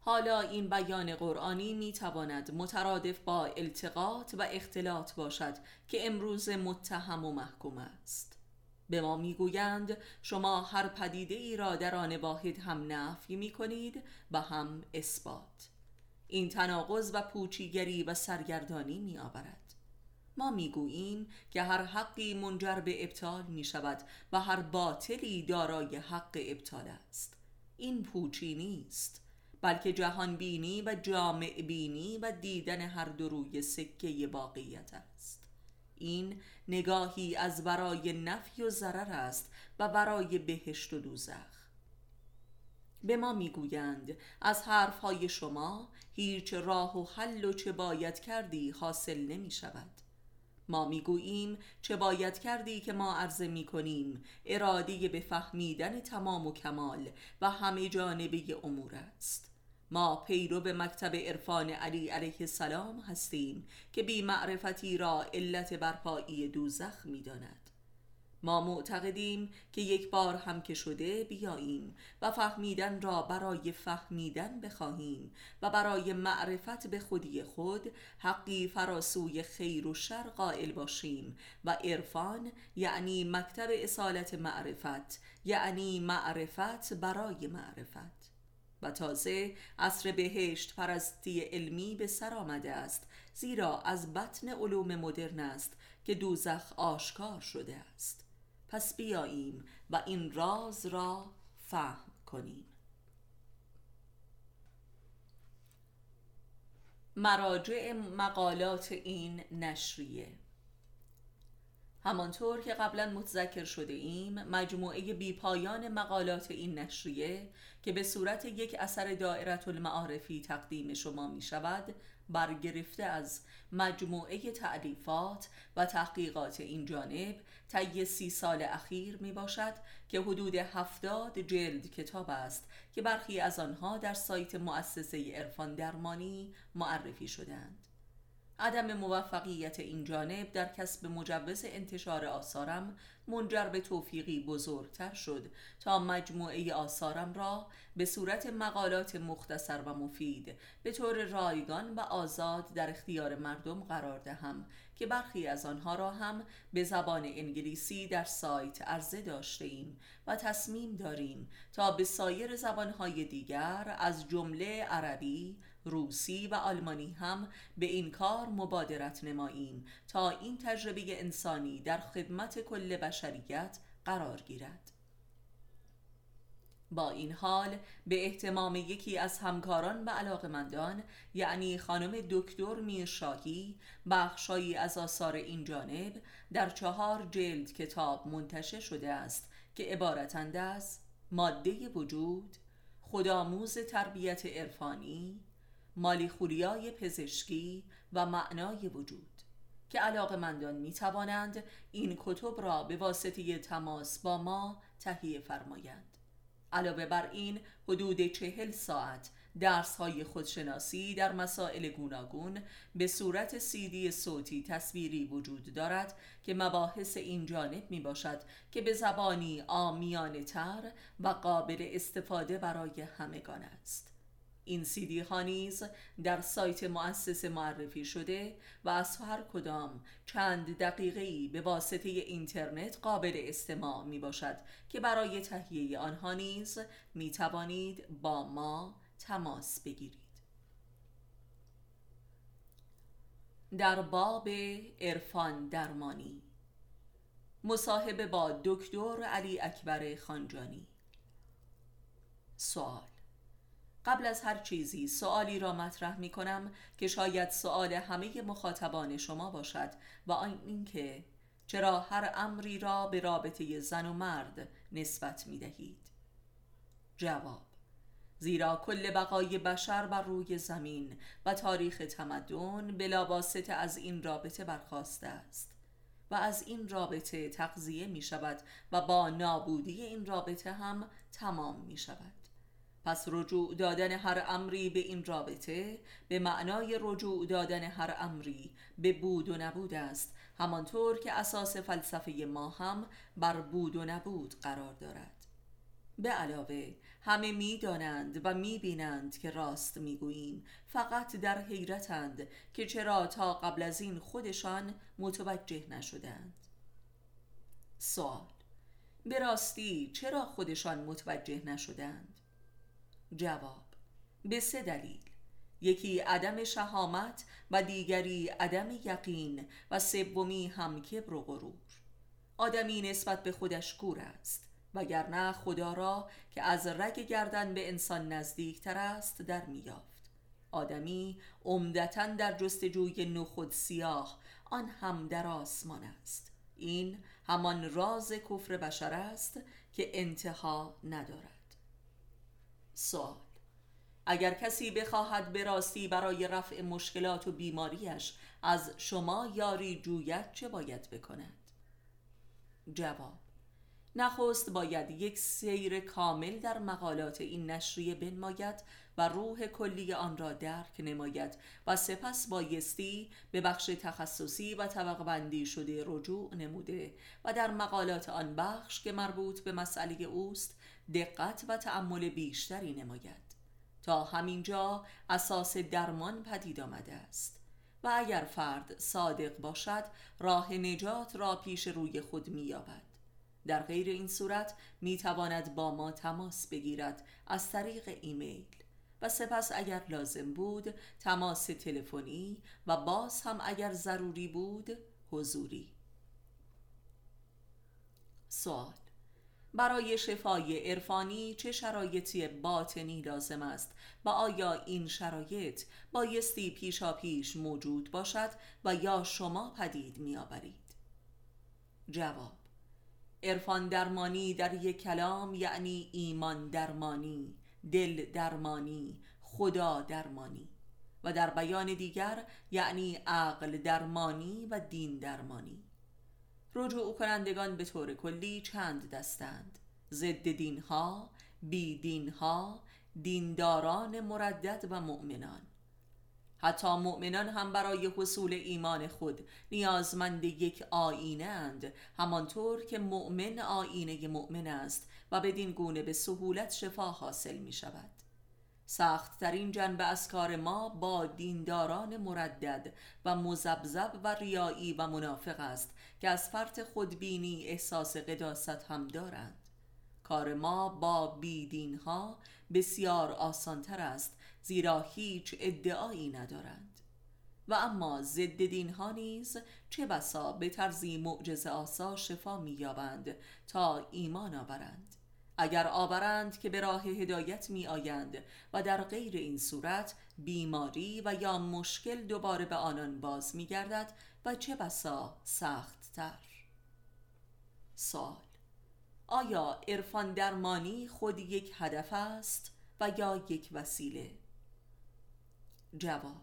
حالا این بیان قرآنی می‌تواند مترادف با التقاط و اختلاط باشد که امروز متهم و محکوم است. به ما می‌گویند شما هر پدیده‌ای را در آن واحد هم نفی می‌کنید و هم اثبات. این تناقض و پوچیگری و سرگردانی می آورد. ما می گوییم که هر حقی منجر به ابطال می شود و هر باطلی دارای حق ابطال است. این پوچی نیست، بلکه جهان بینی و جامع بینی و دیدن هر دو روی سکه واقعیت است. این نگاهی از ورای نفی و ضرر است و ورای بهشت و دوزخ. به ما میگویند از حرفهای شما هیچ راه و حل و چه باید کردی حاصل نمی شود. ما میگوییم چه باید کردی که ما عرضه میکنیم اراده به فهمیدن تمام و کمال و همه جانبه امور است. ما پیرو به مکتب عرفان علی علیه السلام هستیم که بی معرفتی را علت برپایی دوزخ میداند. ما معتقدیم که یک بار هم که شده بیاییم و فهمیدن را برای فهمیدن بخواهیم و برای معرفت به خودی خود حقی فراسوی خیر و شر قائل باشیم و عرفان یعنی مکتب اصالت معرفت، یعنی معرفت برای معرفت. و تازه عصر بهشت پرستی علمی به سر آمده است، زیرا از بطن علوم مدرن است که دوزخ آشکار شده است. پس بیاییم و این راز را فهم کنیم. مراجع مقالات این نشریه. همانطور که قبلا متذکر شده ایم، مجموعه بیپایان مقالات این نشریه که به صورت یک اثر دایره المعارفی تقدیم شما می شود، برگرفته از مجموعه تألیفات و تحقیقات این جانب طی سی سال اخیر می باشد که حدود هفتاد جلد کتاب است که برخی از آنها در سایت مؤسسه عرفان درمانی معرفی شدند. عدم موفقیت این جانب در کسب مجوز انتشار آثارم منجر به توفیقی بزرگتر شد تا مجموعه آثارم را به صورت مقالات مختصر و مفید به طور رایگان و آزاد در اختیار مردم قرار دهم که برخی از آنها را هم به زبان انگلیسی در سایت عرضه داشتیم و تصمیم داریم تا به سایر زبانهای دیگر از جمله عربی، روسی و آلمانی هم به این کار مبادرت نماییم تا این تجربه انسانی در خدمت کل بشریت قرار گیرد. با این حال به اهتمام یکی از همکاران و علاقمندان یعنی خانم دکتر میرشاهی بخشایی از آثار این جانب در چهار جلد کتاب منتشر شده است که عبارتند از ماده وجود، خودآموز تربیت عرفانی، مالیخوریای پزشکی و معنای وجود که علاقمندان می توانند این کتب را به واسطه تماس با ما تهیه فرمایند. علاوه بر این حدود چهل ساعت درس های خودشناسی در مسائل گوناگون به صورت سی دی صوتی تصویری وجود دارد که مباحث این جانب می باشد که به زبانی عامیانه تر و قابل استفاده برای همگان است. این سی دی ها نیز در سایت مؤسسه معرفی شده و از هر کدام چند دقیقه‌ای به واسطه اینترنت قابل استماع می باشد که برای تهیه آنها نیز می توانید با ما تماس بگیرید. در باب عرفان درمانی، مصاحبه با دکتر علی اکبر خانجانی. سوال: قبل از هر چیزی سوالی را مطرح می کنم که شاید سوال همه مخاطبان شما باشد و آن این که چرا هر امری را به رابطه زن و مرد نسبت می دهید؟ جواب: زیرا کل بقای بشر بر روی زمین و تاریخ تمدن بلاواسطه از این رابطه برخاسته است و از این رابطه تغذیه می شود و با نابودی این رابطه هم تمام می شود. پس رجوع دادن هر امری به این رابطه به معنای رجوع دادن هر امری به بود و نبود است، همانطور که اساس فلسفه ما هم بر بود و نبود قرار دارد. به علاوه همه می دانند و می بینند که راست می گوییم، فقط در حیرتند که چرا تا قبل از این خودشان متوجه نشدند. سوال: به راستی چرا خودشان متوجه نشدند؟ جواب: به سه دلیل، یکی عدم شهامت و دیگری عدم یقین و سومی هم کبر و غرور. آدمی نسبت به خودش کور است، وگرنه خدا را که از رگ گردن به انسان نزدیکتر است در می‌یافت. آدمی عمدتاً در جستجوی نخود سیاه، آن هم در آسمان است. این همان راز کفر بشر است که انتها ندارد. سوال: اگر کسی بخواهد به راستی برای رفع مشکلات و بیماریش از شما یاری جوید، چه باید بکند؟ جواب: نخست باید یک سیر کامل در مقالات این نشریه بنماید و روح کلی آن را درک نماید و سپس بایستی به بخش تخصصی و طبقه بندی شده رجوع نموده و در مقالات آن بخش که مربوط به مسئله اوست دقت و تأمل بیشتری نماید. تا همینجا اساس درمان پدید آمده است و اگر فرد صادق باشد راه نجات را پیش روی خود می‌یابد. در غیر این صورت می تواند با ما تماس بگیرد از طریق ایمیل و سپس اگر لازم بود تماس تلفنی و باز هم اگر ضروری بود حضوری. سوال: برای شفای عرفانی چه شرایطی باطنی لازم است و آیا این شرایط بایستی پیشا پیش موجود باشد و یا شما پدید می آورید؟ جواب: عرفان درمانی در یک کلام یعنی ایمان درمانی، دل درمانی، خدا درمانی و در بیان دیگر یعنی عقل درمانی و دین درمانی. رجوع کنندگان به طور کلی چند دستند: ضد دینها، بی دینها، دینداران مردد و مؤمنان. حتی مؤمنان هم برای حصول ایمان خود نیازمند یک آینه اند، همانطور که مؤمن آینه مؤمن است و بدین گونه به سهولت شفا حاصل می شود. سخت ترین جنبه از کار ما با دینداران مردد و مذبذب و ریایی و منافق است که از فرط خودبینی احساس قداست هم دارند. کار ما با بیدین ها بسیار آسانتر است، زیرا هیچ ادعایی ندارند. و اما ضد دین ها نیز چه بسا به طرزی معجزه آسا شفا می‌یابند تا ایمان آورند. اگر آورند که به راه هدایت می آیند و در غیر این صورت بیماری و یا مشکل دوباره به آنان باز می گردد و چه بسا سخت تر. سوال: آیا عرفان درمانی خود یک هدف است و یا یک وسیله؟ جواب: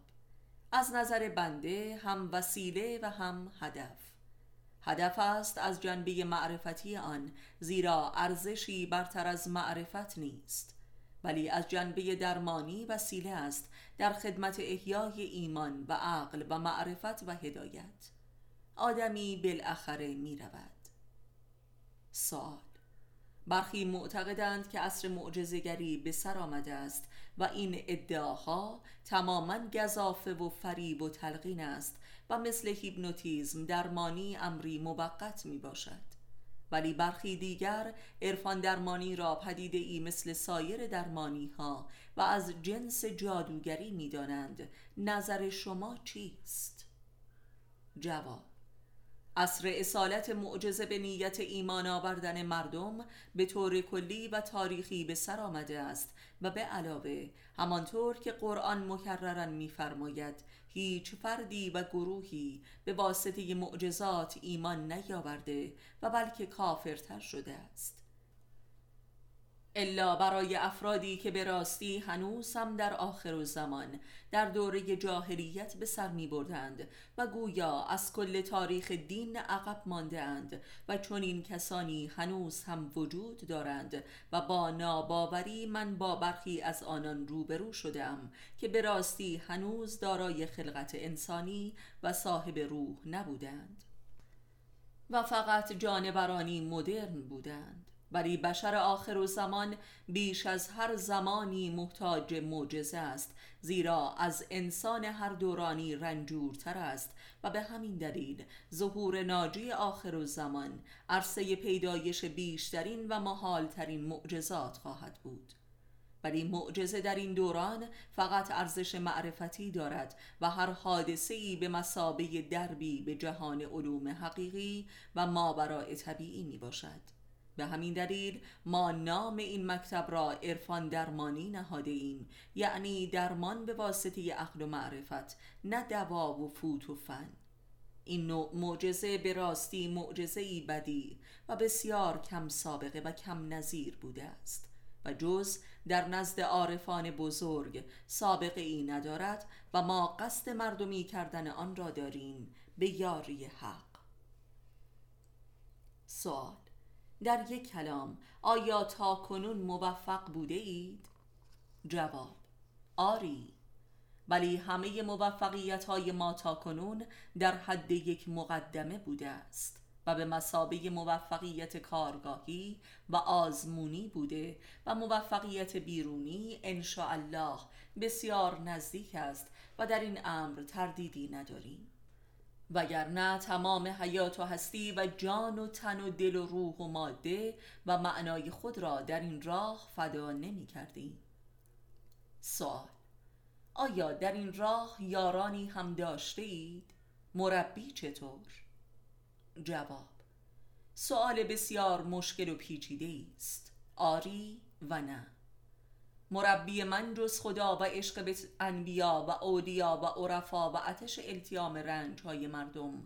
از نظر بنده هم وسیله و هم هدف. هدف است از جنبه معرفتی آن، زیرا ارزشی برتر از معرفت نیست، ولی از جنبه درمانی وسیله است در خدمت احیای ایمان و عقل و معرفت و هدایت. آدمی بالاخره می رود. سوال: برخی معتقدند که عصر معجزه‌گری به سر آمده است و این ادعاها تماماً گزافه و فریب و تلقین است و مثل هیپنوتیزم درمانی امری موقت می باشد. ولی برخی دیگر عرفان درمانی را پدیده‌ای مثل سایر درمانی ها و از جنس جادوگری می دانند. نظر شما چیست؟ جواب: عصر اصالت معجزه به نیت ایمان آوردن مردم به طور کلی و تاریخی به سر آمده است و به علاوه همانطور که قرآن مکرراً می‌فرماید هیچ فردی و گروهی به واسطه معجزات ایمان نیاورده و بلکه کافرتر شده است، الا برای افرادی که به راستی هنوز هم در آخرالزمان در دوره جاهلیت به سر می بردند و گویا از کل تاریخ دین عقب مانده اند و چون این کسانی هنوز هم وجود دارند و با ناباوری من با برخی از آنان روبرو شدم که به راستی هنوز دارای خلقت انسانی و صاحب روح نبودند و فقط جانورانی مدرن بودند. بلی بشر آخرالزمان بیش از هر زمانی محتاج معجزه است، زیرا از انسان هر دورانی رنجورتر است و به همین دلیل ظهور ناجی آخرالزمان عرصه پیدایش بیشترین و محالترین معجزات خواهد بود. ولی معجزه در این دوران فقط ارزش معرفتی دارد و هر حادثه‌ای به مثابه دربی به جهان علوم حقیقی و ماوراء طبیعی می باشد. به همین دلیل ما نام این مکتب را عرفان درمانی نهاده ایم، یعنی درمان به واسطه عقل و معرفت، نه دوا و فوت و فن. این نوع معجزه به راستی معجزه‌ای بدیع و بسیار کم سابقه و کم نظیر بوده است و جز در نزد عارفان بزرگ سابقه ای ندارد و ما قصد مردمی کردن آن را داریم به یاری حق. سوال: در یک کلام آیا تا کنون موفق بوده اید؟ جواب: آری، ولی همه موفقیت های ما تا کنون در حد یک مقدمه بوده است و به مثابه موفقیت کارگاهی و آزمونی بوده و موفقیت بیرونی انشاءالله بسیار نزدیک است و در این امر تردیدی نداریم، وگرنه تمام حیات و هستی و جان و تن و دل و روح و ماده و معنای خود را در این راه فدا نمی کردیم. سوال: آیا در این راه یارانی هم داشته اید؟ مربی چطور؟ جواب: سوال بسیار مشکل و پیچیده است. آری و نه. مربی من جز خدا و عشق به انبیا و اولیا و عرفا و آتش التیام رنج‌های مردم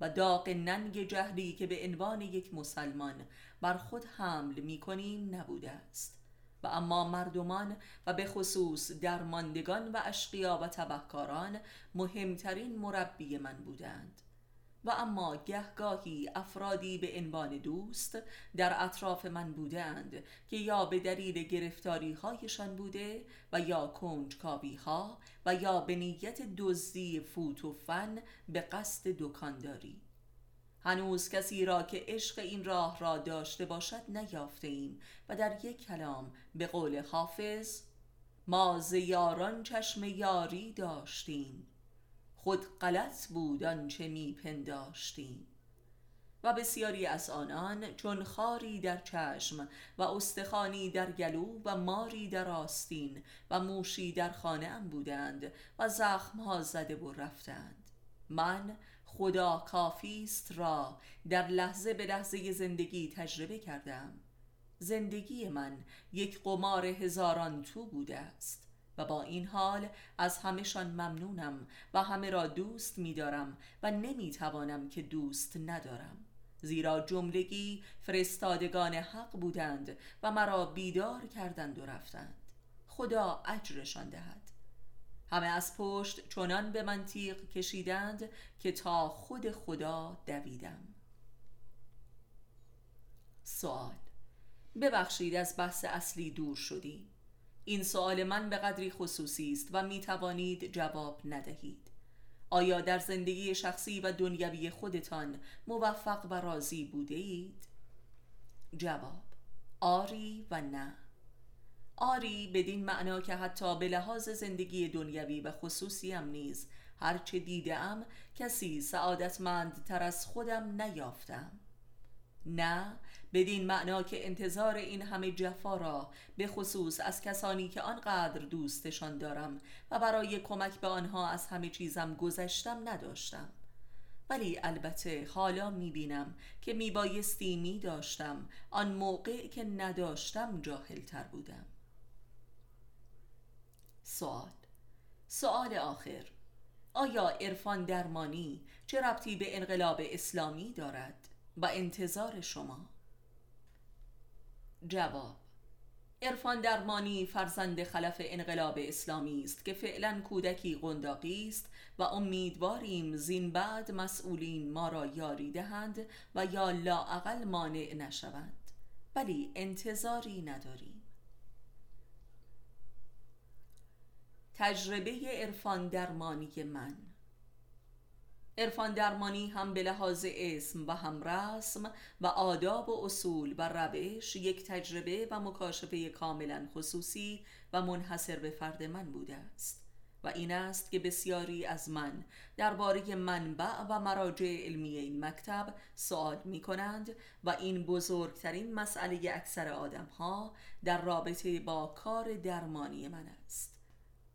و داغ ننگ جهلی که به عنوان یک مسلمان بر خود حمل می‌کنیم نبوده است. و اما مردمان و به خصوص درماندگان و اشقیا و تبهکاران مهمترین مربی من بودند. و اما گهگاهی افرادی به عنوان دوست در اطراف من بودند که یا به دلیل گرفتاری هایشان بوده و یا کنجکاوی ها و یا به نیت دزدی فوت و فن به قصد دکانداری. هنوز کسی را که عشق این راه را داشته باشد نیافته ایم و در یک کلام به قول حافظ ما زیاران چشم یاری داشتیم، خود غلط بود آنچه میپنداشتیم. و بسیاری از آنان چون خاری در چشم و استخوانی در گلو و ماری در آستین و موشی در خانه ام بودند و زخمها زده و رفتند. من خدا کافیست را در لحظه به لحظه زندگی تجربه کردم. زندگی من یک قمار هزاران تو بوده است و با این حال از همه‌شان ممنونم و همه را دوست می‌دارم و نمی‌توانم که دوست ندارم، زیرا جملگی فرستادگان حق بودند و مرا بیدار کردند و رفتند. خدا اجرشان دهد. همه از پشت چنان به من تیغ کشیدند که تا خود خدا دویدم. سوال: ببخشید از بحث اصلی دور شدیم. این سوال من به قدری خصوصی است و می توانید جواب ندهید. آیا در زندگی شخصی و دنیوی خودتان موفق و راضی بوده اید؟ جواب: آری و نه. آری بدین معنا که حتی به لحاظ زندگی دنیوی و خصوصی هم نیز هرچه دیدم کسی سعادتمندتر از خودم نیافتم. نه بدین معنا که انتظار این همه جفا را به خصوص از کسانی که آنقدر دوستشان دارم و برای کمک به آنها از همه چیزم گذشتم نداشتم، ولی البته حالا میبینم که میبایستی میداشتم، آن موقع که نداشتم جاهلتر بودم. سوال سوال آخر: آیا عرفان درمانی چه ربطی به انقلاب اسلامی دارد؟ با انتظار شما. جواب: عرفان درمانی فرزند خلف انقلاب اسلامی است که فعلا کودکی قنداقی است و امیدواریم زین بعد مسئولین ما را یاری دهند و یا لااقل مانع نشوند، ولی انتظاری نداریم. تجربه عرفان درمانی من: عرفان درمانی هم به لحاظ اسم و هم رسم و آداب و اصول و روش یک تجربه و مکاشفه کاملا خصوصی و منحصر به فرد من بوده است و این است که بسیاری از من درباره منبع و مراجع علمی این مکتب سوال می کنند و این بزرگترین مسئله اکثر آدم ها در رابطه با کار درمانی من است،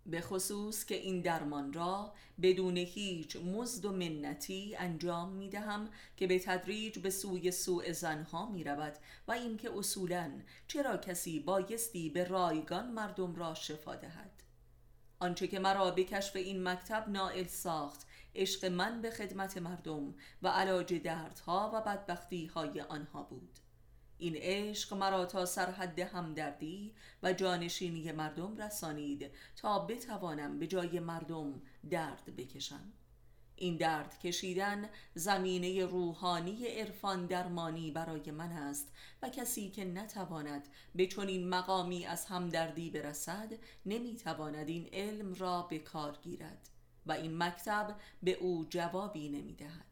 به خصوص که این درمان را بدون هیچ مزد و منتی انجام می دهم که به تدریج به سوی سوء ظنها می رود و این که اصولاً چرا کسی بایستی به رایگان مردم را شفا دهد. آنچه که مرا به کشف این مکتب نائل ساخت عشق من به خدمت مردم و علاج دردها و بدبختیهای آنها بود. این عشق مرا تا سرحد همدردی و جانشینی مردم رسانید تا بتوانم به جای مردم درد بکشم. این درد کشیدن زمینه روحانی عرفان درمانی برای من است و کسی که نتواند به چنین مقامی از همدردی برسد نمیتواند این علم را به کار گیرد و این مکتب به او جوابی نمیدهد.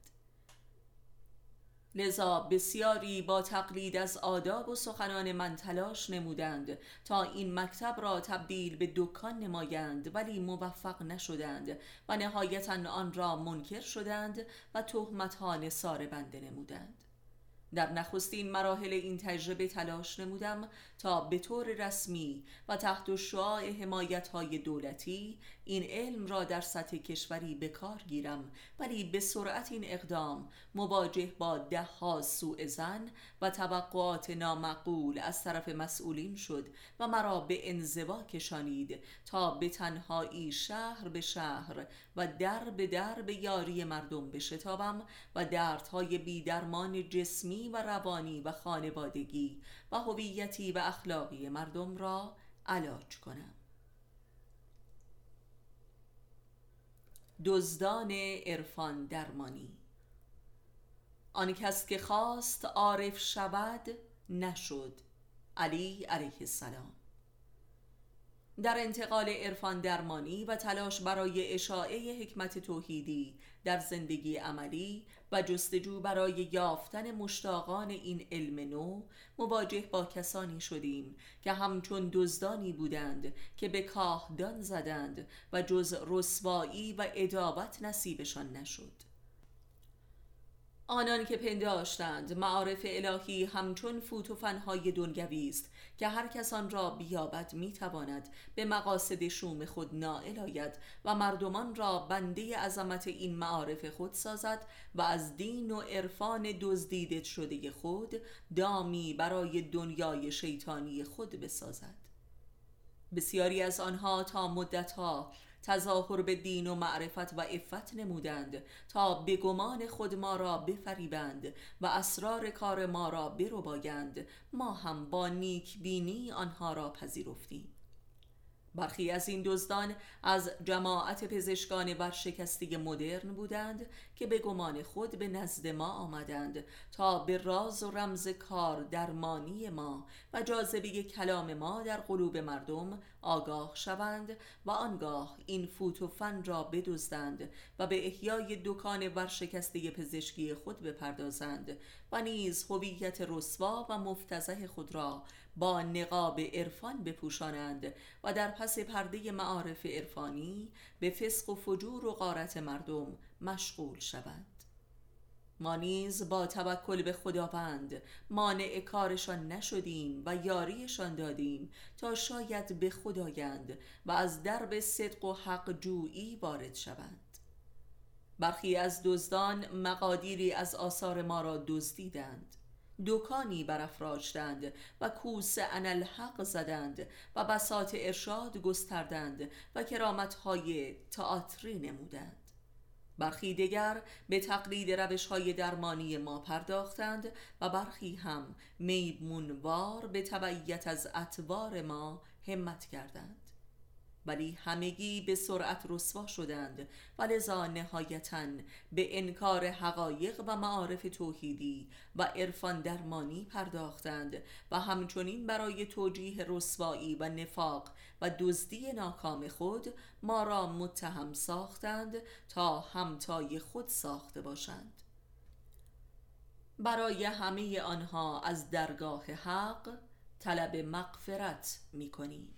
لذا بسیاری با تقلید از آداب و سخنان من تلاش نمودند تا این مکتب را تبدیل به دکان نمایند، ولی موفق نشدند و نهایتاً آن را منکر شدند و تهمت‌ها نثار بنده نمودند. در نخستین مراحل این تجربه تلاش نمودم تا به طور رسمی و تحت شعاع حمایت‌های دولتی این علم را در سطح کشوری به کار گیرم، ولی به سرعت این اقدام مواجه با ده‌ها سوءظن و توقعات نامعقول از طرف مسئولین شد و مرا به انزوا کشانید تا به تنهایی شهر به شهر و در به در به یاری مردم بشتابم و دردهای بی‌درمان جسمی و روانی و خانوادگی و هویتی و اخلاقی مردم را علاج کنم. دزدان عرفان درمانی: آن کس که خواست عارف شود نشد. علی علیه السلام. در انتقال عرفان درمانی و تلاش برای اشاعه حکمت توحیدی در زندگی عملی و جستجو برای یافتن مشتاقان این علم نو مواجه با کسانی شدیم که همچون دزدانی بودند که به کاهدان زدند و جز رسوایی و عداوت نصیبشان نشد. آنان که پنداشتند معارف الهی همچون فوت و فنهای دنیوی است که هر کس آن را بیابد میتواند به مقاصد شوم خود نائل آید و مردمان را بنده عظمت این معارف خود سازد و از دین و عرفان دزدیده شده خود دامی برای دنیای شیطانی خود بسازد. بسیاری از آنها تا مدتها تظاهر به دین و معرفت و عفت نمودند تا به گمان خود ما را بفریبند و اسرار کار ما را بربایند. ما هم با نیک بینی آنها را پذیرفتیم. برخی از این دزدان از جماعت پزشکان ورشکسته مدرن بودند که به گمان خود به نزد ما آمدند تا به راز و رمز کار درمانی ما و جاذبه کلام ما در قلوب مردم آگاه شوند و آنگاه این فوت و فن را بدزدند و به احیای دکان ورشکسته پزشکی خود بپردازند و نیز هویت رسوا و مفتضح خود را با نقاب عرفان بپوشانند و در پس پرده معارف عرفانی به فسق و فجور و غارت مردم مشغول شوند. ما نیز با توکل به خداوند مانع کارشان نشدیم و یاریشان دادیم تا شاید به خود آیند و از درب صدق و حق جویی وارد شوند. برخی از دزدان مقادیری از آثار ما را دزدیدند، دکانی برافراشتند و کوس انالحق زدند و بساط ارشاد گستردند و کرامتهای تئاتری نمودند. برخی دیگر به تقلید روش‌های درمانی ما پرداختند و برخی هم میمونوار به تبعیت از اطوار ما همت کردند. ولی همگی به سرعت رسوا شدند و لذا نهایتاً به انکار حقایق و معارف توحیدی و عرفان درمانی پرداختند و همچنین برای توجیه رسوایی و نفاق و دزدی ناکام خود ما را متهم ساختند تا همتای خود ساخته باشند. برای همه آنها از درگاه حق طلب مغفرت می‌کنیم.